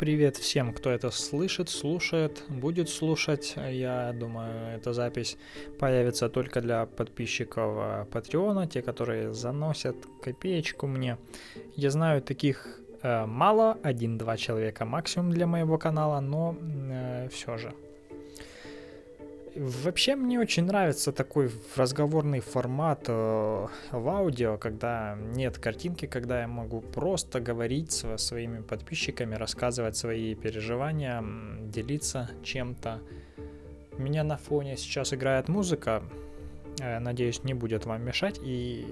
Привет всем, кто это слышит, слушает, будет слушать. Я думаю, эта запись появится только для подписчиков Патреона, те, которые заносят копеечку мне. Я знаю, таких мало, 1-2 человека максимум для моего канала, но все же. Вообще мне очень нравится такой разговорный формат в аудио, когда нет картинки, когда я могу просто говорить со своими подписчиками, рассказывать свои переживания, делиться чем-то. У меня на фоне сейчас играет музыка, надеюсь, не будет вам мешать. И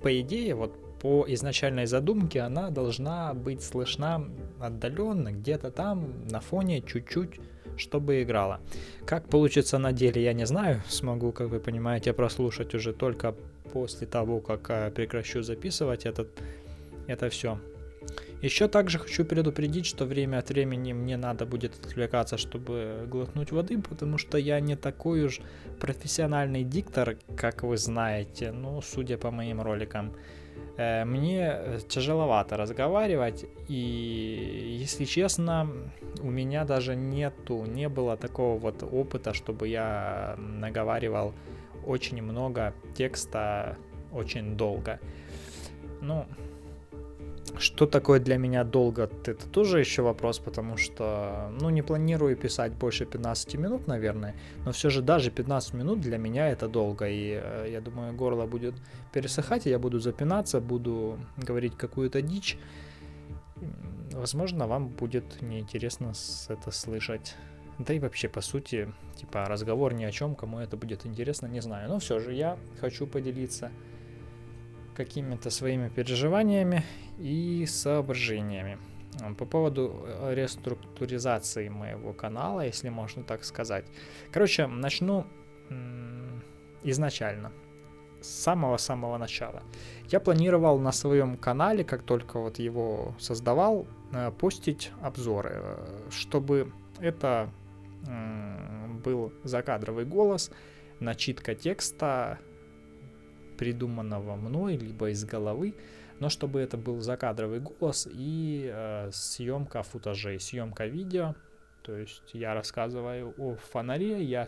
по идее, вот по изначальной задумке, она должна быть слышна отдаленно, где-то там на фоне чуть-чуть, чтобы играла. Как получится на деле, я не знаю. Смогу, как вы понимаете, прослушать уже только после того, как прекращу записывать это все. Еще также хочу предупредить, что время от времени мне надо будет отвлекаться, чтобы глотнуть воды, потому что я не такой уж профессиональный диктор, как вы знаете, ну, судя по моим роликам. Мне тяжеловато разговаривать, и, если честно, у меня даже не было такого вот опыта, чтобы я наговаривал очень много текста очень долго. Ну, что такое для меня долго, это тоже еще вопрос, потому что, ну, не планирую писать больше 15 минут, наверное, но все же даже 15 минут для меня это долго, и я думаю, горло будет пересыхать, и я буду запинаться, буду говорить какую-то дичь. Возможно, вам будет неинтересно это слышать. Да и вообще, по сути, типа разговор ни о чем, кому это будет интересно, не знаю, но все же я хочу поделиться какими-то своими переживаниями и соображениями по поводу реструктуризации моего канала, если можно так сказать. Короче, начну изначально, с самого-самого начала. Я планировал на своем канале, как только вот его создавал, постить обзоры, чтобы это был закадровый голос, начитка текста, придуманного мной, либо из головы, но чтобы это был закадровый голос и съемка футажей, съемка видео. То есть я рассказываю о фонаре, я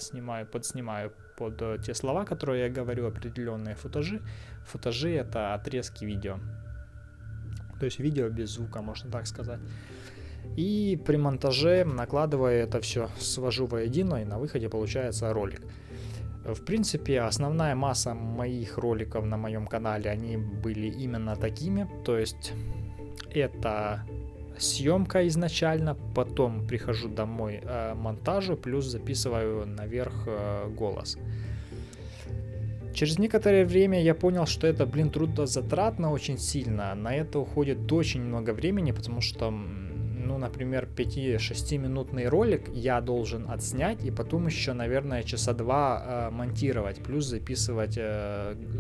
подснимаю под те слова, которые я говорю, определенные футажи. Футажи — это отрезки видео, то есть видео без звука, можно так сказать. И при монтаже, накладывая это все, свожу воедино, и на выходе получается ролик. В принципе, основная масса моих роликов на моем канале, они были именно такими. То есть это съемка изначально, потом прихожу домой, монтажу, плюс записываю наверх голос. Через некоторое время я понял, что это, блин, трудозатратно очень сильно. На это уходит очень много времени, потому что, ну, например, 5-6-минутный ролик я должен отснять и потом еще, наверное, часа 2 монтировать, плюс записывать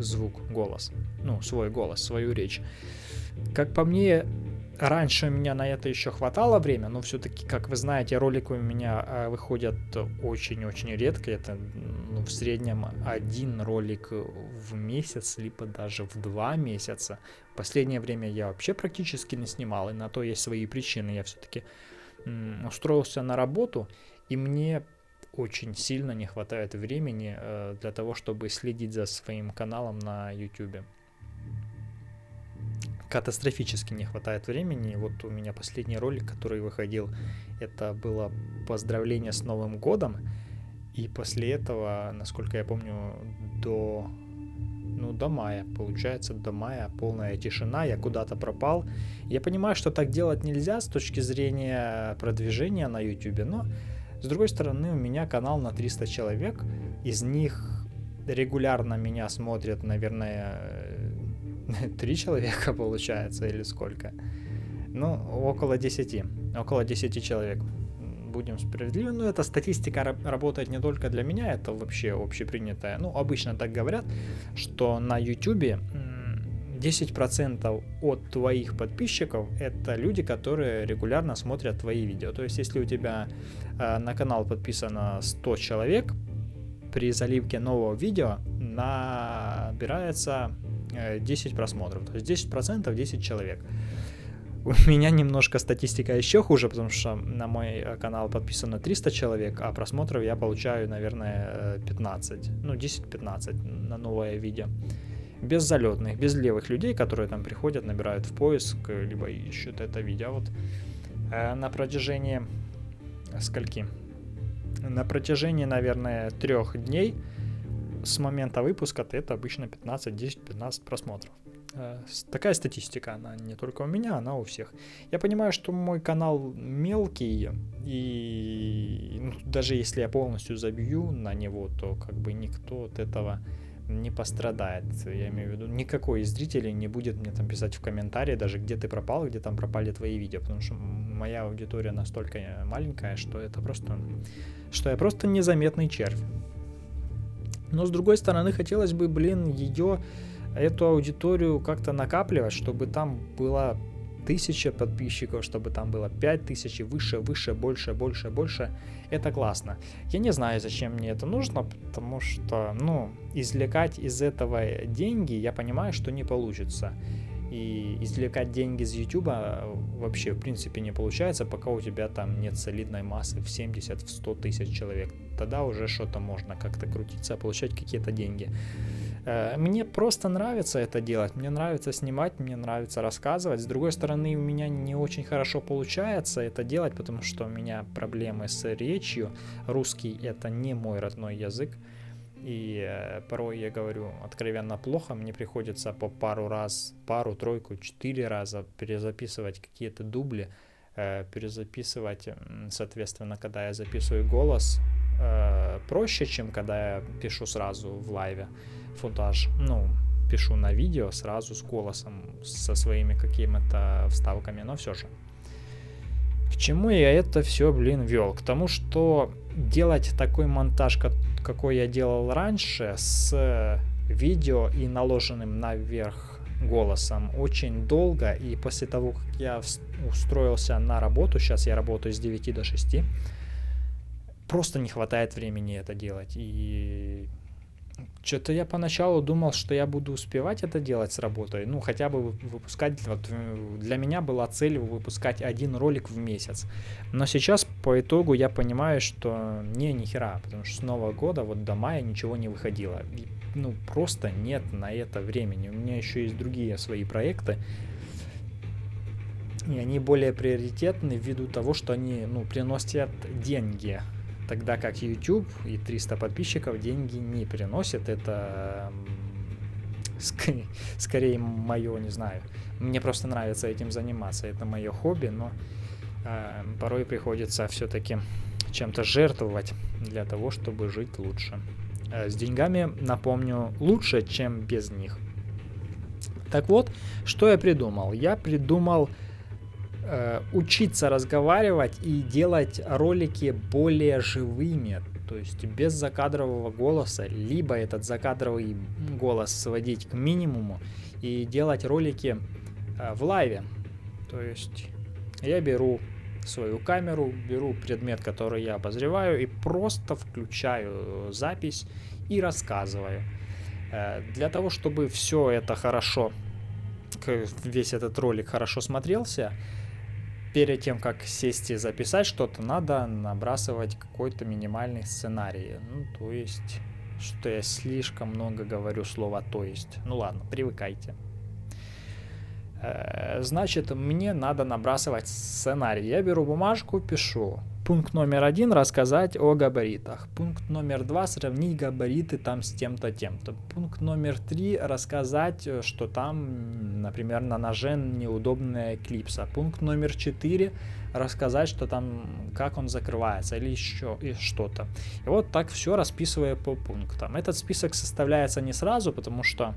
звук, голос, ну, свой голос, свою речь. Как по мне, раньше у меня на это еще хватало время, но все-таки, как вы знаете, ролики у меня выходят очень-очень редко. Это, ну, в среднем один ролик в месяц, либо даже в 2 месяца. В последнее время я вообще практически не снимал, и на то есть свои причины. Я все-таки устроился на работу, и мне очень сильно не хватает времени для того, чтобы следить за своим каналом на YouTube. Катастрофически не хватает времени. Вот у меня последний ролик, который выходил, это было поздравление с Новым годом. И после этого, насколько я помню, до мая, получается, до мая полная тишина, я куда-то пропал. Я понимаю, что так делать нельзя с точки зрения продвижения на YouTube, но, с другой стороны, у меня канал на 300 человек, из них регулярно меня смотрят, наверное, 3 человека получается, или сколько? Ну, около 10 человек. Будем справедливы, но эта статистика работает не только для меня, это вообще общепринятая. Ну, обычно так говорят, что на YouTube 10% от твоих подписчиков — это люди, которые регулярно смотрят твои видео. То есть, если у тебя на канал подписано 100 человек, при заливке нового видео набирается 10 просмотров, то есть 10%, 10 человек. У меня немножко статистика еще хуже, потому что на мой канал подписано 300 человек, а просмотров я получаю, наверное, 15, ну 10-15 на новое видео. Без залетных, без левых людей, которые там приходят, набирают в поиск, либо ищут это видео. Вот на протяжении скольки? На протяжении, наверное, 3 дней с момента выпуска это обычно 15-10-15 просмотров. Такая статистика, она не только у меня, она у всех. Я понимаю, что мой канал мелкий, и даже если я полностью забью на него, то как бы никто от этого не пострадает. Я имею в виду, никакой из зрителей не будет мне там писать в комментарии даже, где ты пропал, где там пропали твои видео, потому что моя аудитория настолько маленькая, что это просто, что я просто незаметный червь. Но с другой стороны, хотелось бы, блин, эту аудиторию как-то накапливать, чтобы там было 1000 подписчиков, чтобы там было 5000, выше, выше, больше, больше, больше. Это классно. Я не знаю, зачем мне это нужно, потому что, ну, извлекать из этого деньги, я понимаю, что не получится. И извлекать деньги с YouTube вообще, в принципе, не получается, пока у тебя там нет солидной массы в 70-100 тысяч человек. Тогда уже что-то можно как-то крутиться, получать какие-то деньги. Мне просто нравится это делать, мне нравится снимать, мне нравится рассказывать. С другой стороны, у меня не очень хорошо получается это делать, потому что у меня проблемы с речью. Русский — это не мой родной язык. И порой я говорю откровенно плохо, мне приходится по пару раз, пару, тройку, 4 раза перезаписывать какие-то дубли, перезаписывать, соответственно, когда я записываю голос, проще, чем когда я пишу сразу в лайве футаж, ну, пишу на видео сразу с голосом, со своими какими-то вставками, но все же. К чему я это все, блин, вел? К тому, что делать такой монтаж, какой я делал раньше, с видео и наложенным наверх голосом, очень долго. И после того, как я устроился на работу, сейчас я работаю с 9 до 6, просто не хватает времени это делать. И что-то я поначалу думал, что я буду успевать это делать с работой. Ну, хотя бы выпускать... Вот для меня была цель выпускать 1 ролик в месяц. Но сейчас по итогу я понимаю, что нихера. Потому что с Нового года вот до мая ничего не выходило. И, ну, просто нет на это времени. У меня еще есть другие свои проекты. И они более приоритетны ввиду того, что они, ну, приносят деньги. Тогда как YouTube и 300 подписчиков деньги не приносят. Это скорее мое, не знаю. Мне просто нравится этим заниматься. Это мое хобби, но порой приходится все-таки чем-то жертвовать для того, чтобы жить лучше. С деньгами, напомню, лучше, чем без них. Так вот, что я придумал? Я придумал учиться разговаривать и делать ролики более живыми, то есть без закадрового голоса, либо этот закадровый голос сводить к минимуму и делать ролики в лайве. То есть я беру свою камеру, беру предмет, который я обозреваю, и просто включаю запись и рассказываю. Для того, чтобы все это хорошо, весь этот ролик хорошо смотрелся, перед тем, как сесть и записать что-то, надо набрасывать какой-то минимальный сценарий. Ну, то есть, что я слишком много говорю слова «то есть». Ну ладно, привыкайте. Значит, мне надо набрасывать сценарий. Я беру бумажку, пишу. Пункт номер 1 – рассказать о габаритах. Пункт номер 2 – сравнить габариты там с тем-то, тем-то. Пункт номер 3 – рассказать, что там, например, на ноже неудобная клипса. Пункт номер 4 – рассказать, что там, как он закрывается или еще что-то. И вот так все расписывая по пунктам. Этот список составляется не сразу, потому что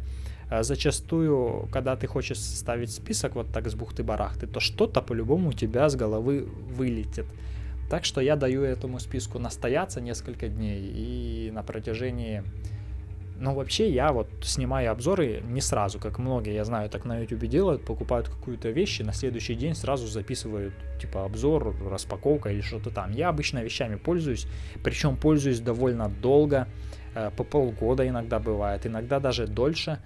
зачастую, когда ты хочешь составить список вот так с бухты-барахты, то что-то по-любому у тебя с головы вылетит. Так что я даю этому списку настояться несколько дней, и на протяжении... Ну, вообще, я вот снимаю обзоры не сразу, как многие, я знаю, так на YouTube делают, покупают какую-то вещь, и на следующий день сразу записывают, типа, обзор, распаковка или что-то там. Я обычно вещами пользуюсь, причем пользуюсь довольно долго, по полгода иногда бывает, иногда даже дольше.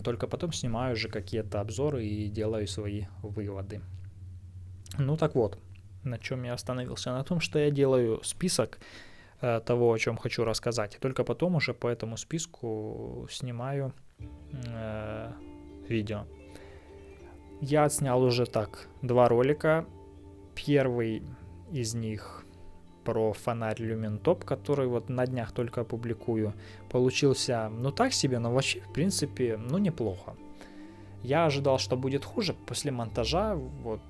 Только потом снимаю уже какие-то обзоры и делаю свои выводы. Ну так вот, на чем я остановился? На том, что я делаю список того, о чем хочу рассказать. И только потом уже по этому списку снимаю видео. Я отснял уже так 2 ролика. Первый из них про фонарь Lumintop, который вот на днях только опубликую. Получился, ну так себе, но вообще, в принципе, ну неплохо. Я ожидал, что будет хуже. После монтажа, вот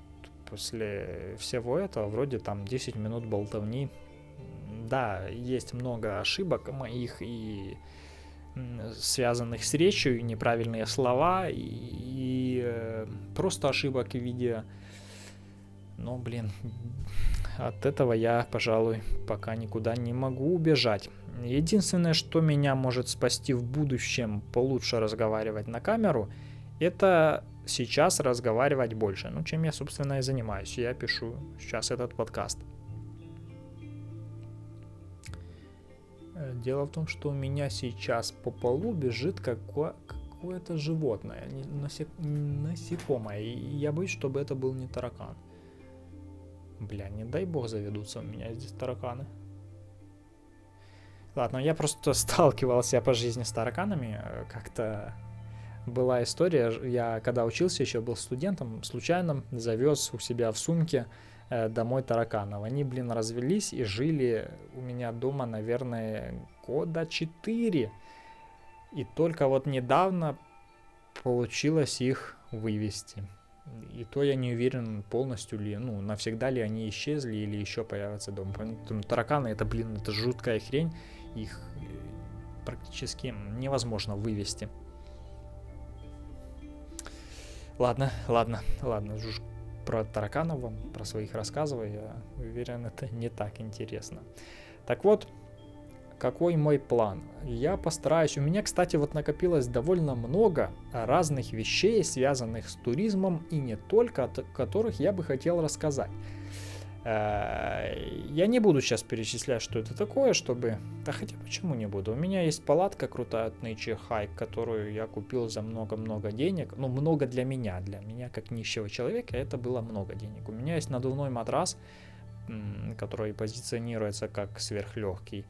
после всего этого, вроде там 10 минут болтовни. Да, есть много ошибок моих и связанных с речью, и неправильные слова, и просто ошибок в виде... Но, блин, от этого я, пожалуй, пока никуда не могу убежать. Единственное, что меня может спасти в будущем получше разговаривать на камеру, это сейчас разговаривать больше. Ну, чем я, собственно, и занимаюсь. Я пишу сейчас этот подкаст. Дело в том, что у меня сейчас по полу бежит какое-то животное, насекомое. И я боюсь, чтобы это был не таракан. Бля, не дай бог заведутся у меня здесь тараканы. Ладно, я просто сталкивался по жизни с тараканами. Как-то была история. Я когда учился, еще был студентом, случайно завез у себя в сумке домой тараканов. Они, блин, развелись и жили у меня дома, наверное, года 4. И только вот недавно получилось их вывести. И то я не уверен полностью ли, ну, навсегда ли они исчезли или еще появятся дома. Поэтому тараканы, это, блин, это жуткая хрень. Их практически невозможно вывести. Ладно. Про тараканов вам, про своих рассказываю. Я уверен, это не так интересно. Так вот, какой мой план? Я постараюсь... У меня, кстати, вот накопилось довольно много разных вещей, связанных с туризмом, и не только, о которых я бы хотел рассказать. Я не буду сейчас перечислять, что это такое, чтобы... Да хотя почему не буду? У меня есть палатка крутая от Nature Hike, которую я купил за много-много денег. Ну, много для меня. Для меня, как нищего человека, это было много денег. У меня есть надувной матрас, который позиционируется как сверхлегкий.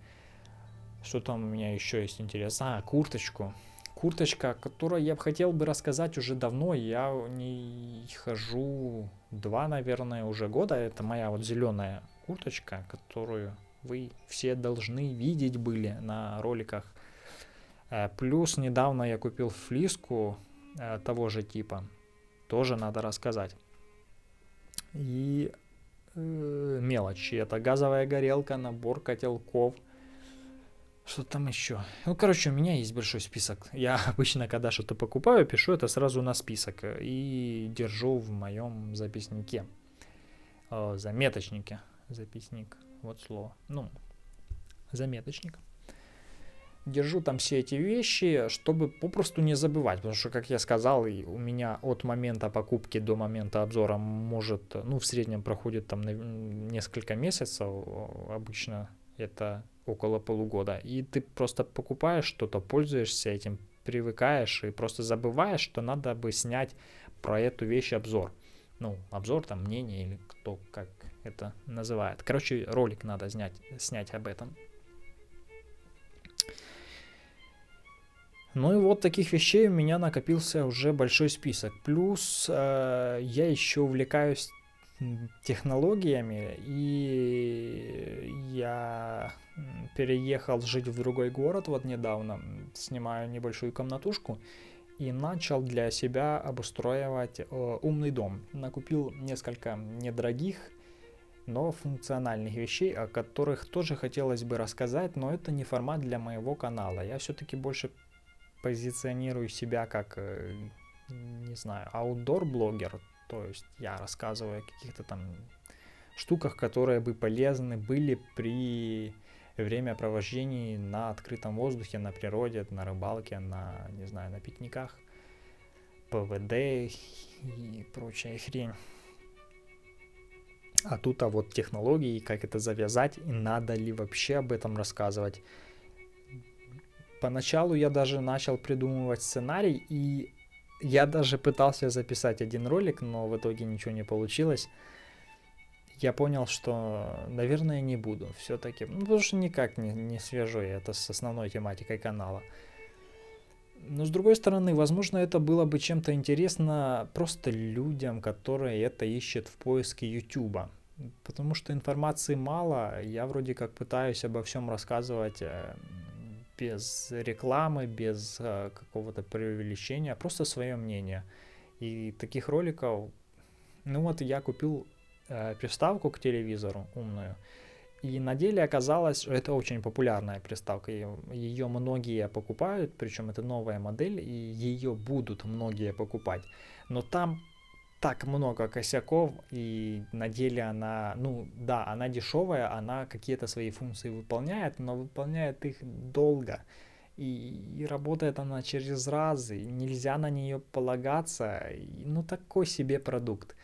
Что там у меня еще есть интересно? Курточку. Курточка, о которой я хотел бы рассказать уже давно. Я не хожу 2, наверное, уже года. Это моя вот зеленая курточка, которую вы все должны видеть были на роликах. Плюс недавно я купил флиску того же типа. Тоже надо рассказать. И мелочи. Это газовая горелка, набор котелков. Что там еще? Ну, короче, у меня есть большой список. Я обычно, когда что-то покупаю, пишу это сразу на список и держу в моем записнике. Заметочнике. Записник. Вот слово. Ну, заметочник. Держу там все эти вещи, чтобы попросту не забывать. Потому что, как я сказал, и у меня от момента покупки до момента обзора может, ну, в среднем проходит там несколько месяцев. Обычно это... около полугода. И ты просто покупаешь что-то, пользуешься этим, привыкаешь и просто забываешь, что надо бы снять про эту вещь обзор. Ну, обзор, там, мнение или кто как это называет. Короче, ролик надо снять об этом. Ну и вот таких вещей у меня накопился уже большой список. Плюс я еще увлекаюсь технологиями, и я переехал жить в другой город вот недавно, снимаю небольшую комнатушку и начал для себя обустроивать умный дом. Накупил несколько недорогих, но функциональных вещей, о которых тоже хотелось бы рассказать, но это не формат для моего канала. Я все-таки больше позиционирую себя как, не знаю, аутдор-блогер. То есть я рассказываю о каких-то там штуках, которые бы полезны были при времяпровождении на открытом воздухе, на природе, на рыбалке, на, не знаю, на пикниках, ПВД и прочая хрень. А тут, а вот технологии, как это завязать, и надо ли вообще об этом рассказывать. Поначалу я даже начал придумывать сценарий, и я даже пытался записать один ролик, но в итоге ничего не получилось. Я понял, что, наверное, не буду все-таки, ну, потому что никак не свяжу я это с основной тематикой канала. Но, с другой стороны, возможно, это было бы чем-то интересно просто людям, которые это ищут в поиске YouTube. Потому что информации мало, я вроде как пытаюсь обо всем рассказывать без рекламы, без какого-то преувеличения, просто свое мнение. И таких роликов... Ну вот я купил приставку к телевизору умную, и на деле оказалось, что это очень популярная приставка, ее многие покупают, причем это новая модель, и ее будут многие покупать, но там так много косяков, и на деле она, ну да, она дешевая, она какие-то свои функции выполняет, но выполняет их долго, и работает она через раз, и нельзя на нее полагаться, и, ну такой себе продукт.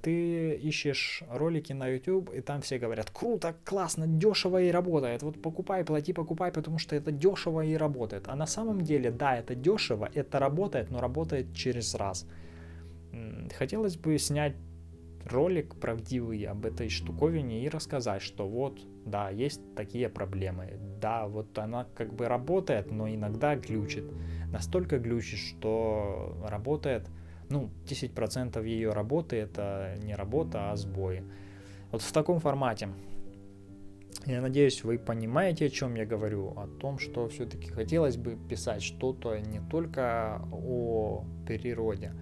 Ты ищешь ролики на YouTube, и там все говорят: круто, классно, дешево и работает. Вот покупай, плати, покупай, потому что это дешево и работает. А на самом деле, да, это дешево, это работает, но работает через раз. Хотелось бы снять ролик правдивый об этой штуковине и рассказать, что вот, да, есть такие проблемы. Да, вот она как бы работает, но иногда глючит. Настолько глючит, что работает... Ну, 10% ее работы — это не работа, а сбои. Вот в таком формате. Я надеюсь, вы понимаете, о чем я говорю. О том, что все-таки хотелось бы писать что-то не только о природе,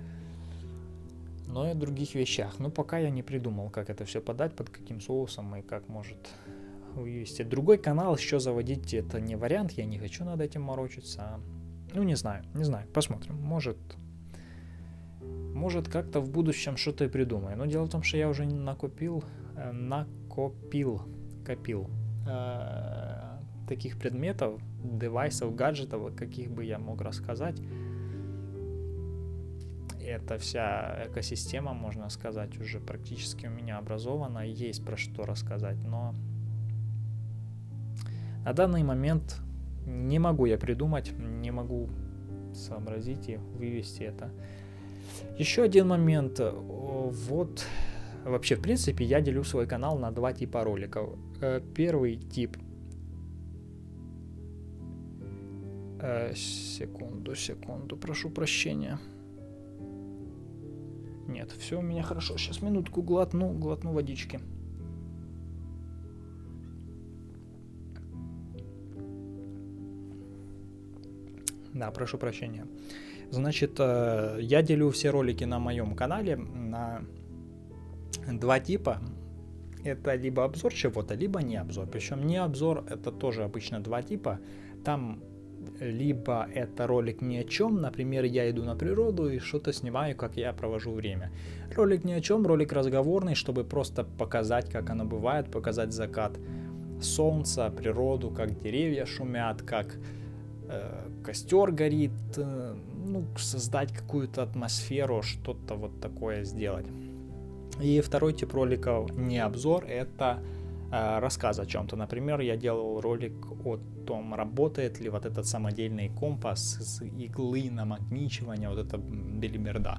но и о других вещах. Но пока я не придумал, как это все подать, под каким соусом и как может вывести. Другой канал еще заводить — это не вариант. Я не хочу над этим морочиться. Ну, не знаю. Посмотрим. Может, как-то в будущем что-то и придумаю. Но дело в том, что я уже накопил таких предметов, девайсов, гаджетов, каких бы я мог рассказать. Эта вся экосистема, можно сказать, уже практически у меня образована. Есть про что рассказать, но на данный момент не могу я придумать, не могу сообразить и вывести это. Еще один момент. Вот вообще, в принципе, я делю свой канал на два типа роликов. Первый тип... Секунду, прошу прощения. Нет, все у меня хорошо. Сейчас минутку глотну водички. Да, прошу прощения. Значит, я делю все ролики на моем канале на два типа. Это либо обзор чего-то, либо не обзор. Причем не обзор — это тоже обычно два типа. Там либо это ролик ни о чем, например, я иду на природу и что-то снимаю, как я провожу время. Ролик ни о чем, ролик разговорный, чтобы просто показать, как оно бывает, показать закат солнца, природу, как деревья шумят, как... костер горит, ну, создать какую-то атмосферу, что-то вот такое сделать. И второй тип роликов не обзор, это рассказ о чем-то. Например, я делал ролик о том, работает ли вот этот самодельный компас с иглы намагничивания, вот это белиберда.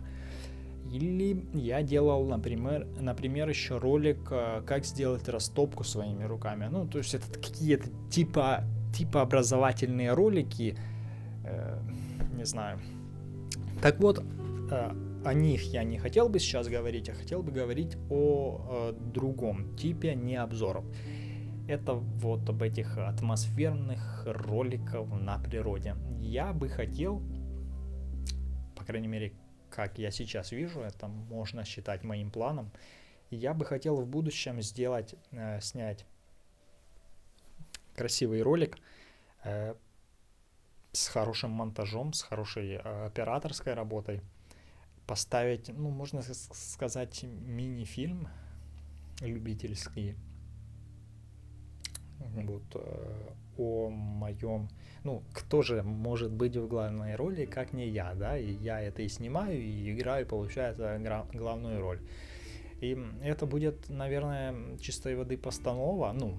Или я делал, например, еще ролик, как сделать растопку своими руками. Ну, то есть это какие-то типа образовательные ролики, не знаю. Так вот, о них я не хотел бы сейчас говорить, а хотел бы говорить о другом типе не обзоров. Это вот об этих атмосферных роликов на природе. Я бы хотел, по крайней мере, как я сейчас вижу, это можно считать моим планом, я бы хотел в будущем снять красивый ролик с хорошим монтажом, с хорошей операторской работой, поставить, ну, можно сказать, мини-фильм любительский, вот, о моем, ну, кто же может быть в главной роли, как не я, да, и я это и снимаю, и играю, получается, главную роль. И это будет, наверное, чистой воды постанова, ну,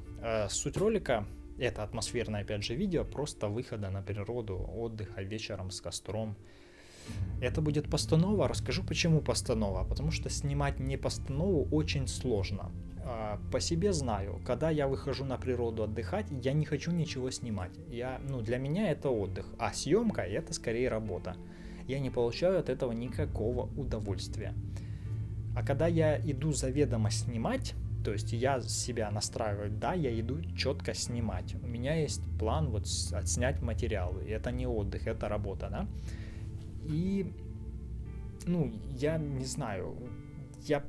суть ролика Это атмосферное, опять же, видео, просто выхода на природу, отдыха вечером с костром. Это будет постанова. Расскажу, почему постанова. Потому что снимать не постанову очень сложно. По себе знаю, когда я выхожу на природу отдыхать, я не хочу ничего снимать. Для меня это отдых, а съемка это скорее работа. Я не получаю от этого никакого удовольствия. А когда я иду заведомо снимать, то есть я себя настраиваю, да, я иду четко снимать. У меня есть план вот отснять материалы. Это не отдых, это работа, да. И, я не знаю, я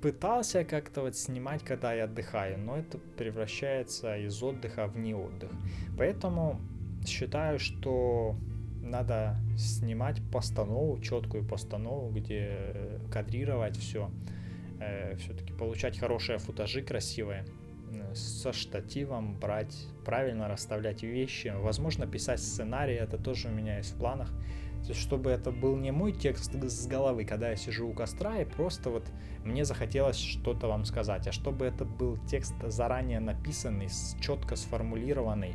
пытался как-то вот снимать, когда я отдыхаю, но это превращается из отдыха в не отдых. Поэтому считаю, что надо снимать постанову, четкую постанову, где кадрировать все, все-таки получать хорошие футажи красивые, со штативом брать, правильно расставлять вещи, возможно писать сценарий, это тоже у меня есть в планах. То есть, чтобы это был не мой текст с головы, когда я сижу у костра и просто вот мне захотелось что-то вам сказать, а чтобы это был текст заранее написанный, четко сформулированный,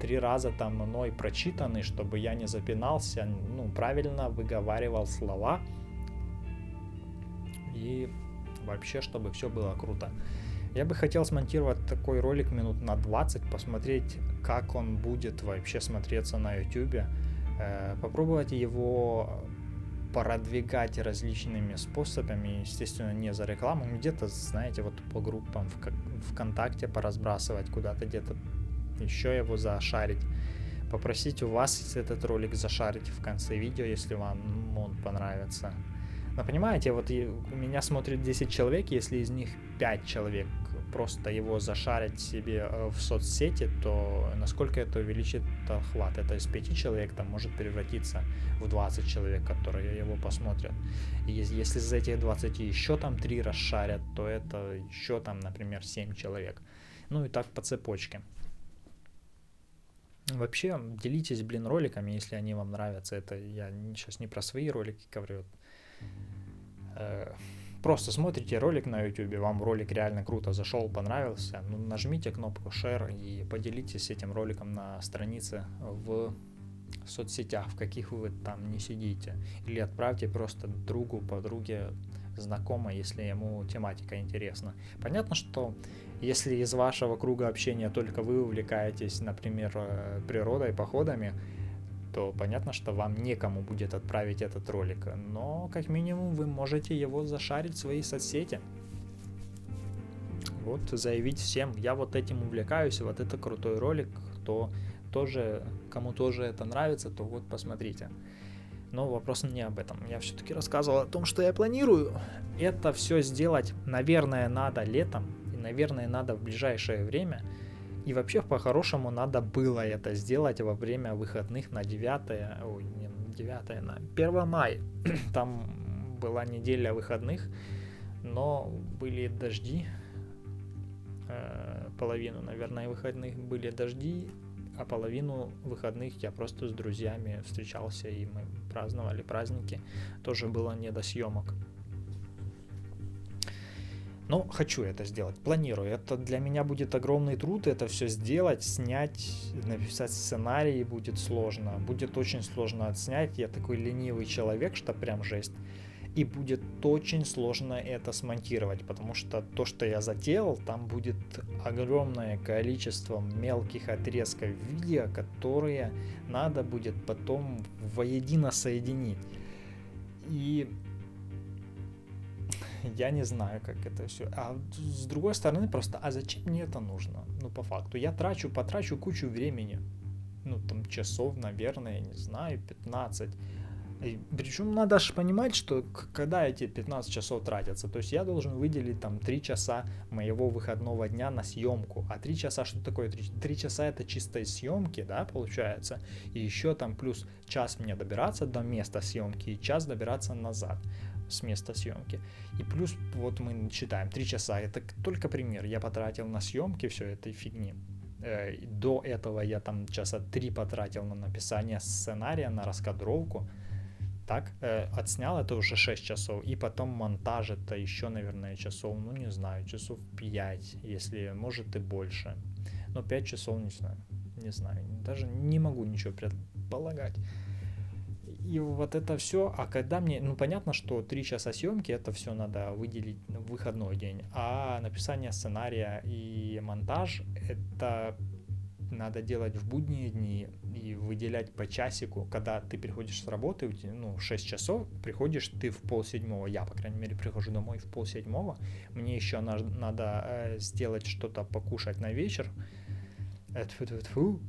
3 раза там мной прочитанный, чтобы я не запинался, правильно выговаривал слова и вообще, чтобы все было круто. Я бы хотел смонтировать такой ролик минут на 20, посмотреть, как он будет вообще смотреться на YouTube, попробовать его продвигать различными способами, естественно, не за рекламу, где-то, знаете, вот по группам ВКонтакте поразбрасывать куда-то, где-то еще его зашарить, попросить у вас этот ролик зашарить в конце видео, если вам он понравится. Но понимаете, вот у меня смотрит 10 человек, если из них 5 человек просто его зашарить себе в соцсети, то насколько это увеличит охват? Это из 5 человек там может превратиться в 20 человек, которые его посмотрят. И если из этих 20 еще там 3 расшарят, то это еще там, например, 7 человек. И так по цепочке. Вообще, делитесь, роликами, если они вам нравятся. Это я сейчас не про свои ролики говорю. Просто смотрите ролик на YouTube, вам ролик реально круто зашел, понравился, нажмите кнопку Share и поделитесь этим роликом на странице в соцсетях, в каких вы там не сидите. Или отправьте просто другу, подруге, знакомой, если ему тематика интересна. Понятно, что если из вашего круга общения только вы увлекаетесь, например, природой, походами, то понятно, что вам некому будет отправить этот ролик, но как минимум вы можете его зашарить в свои соцсети. Вот, заявить всем, я вот этим увлекаюсь, вот это крутой ролик, кому тоже это нравится, то вот посмотрите. Но вопрос не об этом, я все-таки рассказывал о том, что я планирую. Это все сделать, наверное, надо летом, и, наверное, надо в ближайшее время. И вообще, по-хорошему, надо было это сделать во время выходных на 1 мая. Там была неделя выходных, но были дожди, половину, наверное, выходных были дожди, а половину выходных я просто с друзьями встречался, и мы праздновали праздники. Тоже было не до съемок. Но хочу это сделать, планирую. Это для меня будет огромный труд, это все сделать, снять, написать сценарий будет сложно. Будет очень сложно отснять, я такой ленивый человек, что прям жесть. И будет очень сложно это смонтировать, потому что то, что я затеял, там будет огромное количество мелких отрезков видео, которые надо будет потом воедино соединить. И... я не знаю, как это все. А с другой стороны просто, а зачем мне это нужно? По факту. Я потрачу кучу времени. Часов, наверное, не знаю, 15. И причем надо же понимать, что когда эти 15 часов тратятся. То есть я должен выделить 3 часа моего выходного дня на съемку. А 3 часа, что такое? 3 часа это чистой съемки, да, получается. И еще плюс час мне добираться до места съемки и час добираться назад с места съемки. И плюс вот мы считаем 3 часа, это только пример, я потратил на съемки все этой фигни. До этого я часа 3 потратил на написание сценария, на раскадровку. Так, отснял это уже 6 часов, и потом монтаж это еще, наверное, часов, часов 5, если может и больше. но 5 часов не знаю. Не знаю, даже не могу ничего предполагать. И вот это все, а когда мне, ну понятно, что 3 часа съемки, это все надо выделить в выходной день, а написание сценария и монтаж, это надо делать в будние дни и выделять по часику, когда ты приходишь с работы, ну, 6 часов, приходишь ты в 6:30, я, по крайней мере, прихожу домой в 6:30, мне еще надо сделать что-то покушать на вечер,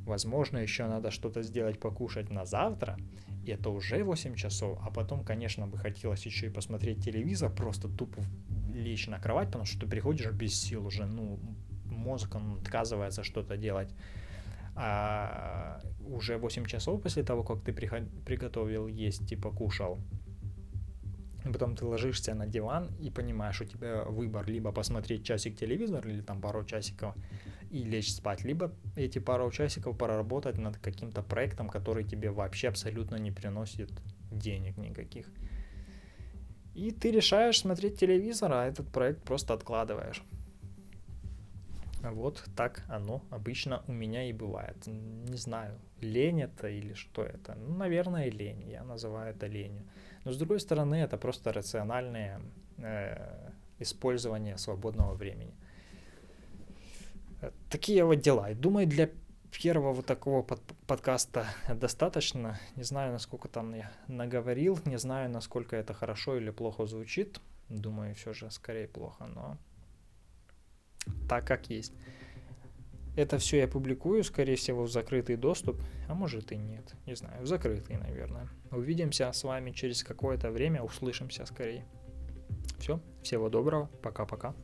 возможно, еще надо что-то сделать покушать на завтра, и это уже 8 часов, а потом, конечно, бы хотелось еще и посмотреть телевизор, просто тупо лечь на кровать, потому что ты приходишь без сил уже, ну, мозг, он отказывается что-то делать. А уже 8 часов после того, как ты приготовил есть и покушал, потом ты ложишься на диван и понимаешь, у тебя выбор: либо посмотреть часик телевизор или там пару часиков и лечь спать, либо эти пару часиков поработать над каким-то проектом, который тебе вообще абсолютно не приносит денег никаких. И ты решаешь смотреть телевизор, а этот проект просто откладываешь. Вот так оно обычно у меня и бывает. Не знаю, лень это или что это. Ну, наверное, лень. Я называю это ленью. Но с другой стороны, это просто рациональное использование свободного времени. Такие вот дела. И думаю, для первого вот такого подкаста достаточно. Не знаю, насколько там я наговорил. Не знаю, насколько это хорошо или плохо звучит. Думаю, все же скорее плохо, но... так как есть. Это все я публикую, скорее всего, в закрытый доступ, а может и нет, не знаю, в закрытый, наверное. Увидимся с вами через какое-то время, услышимся скорее. Все, всего доброго, пока-пока.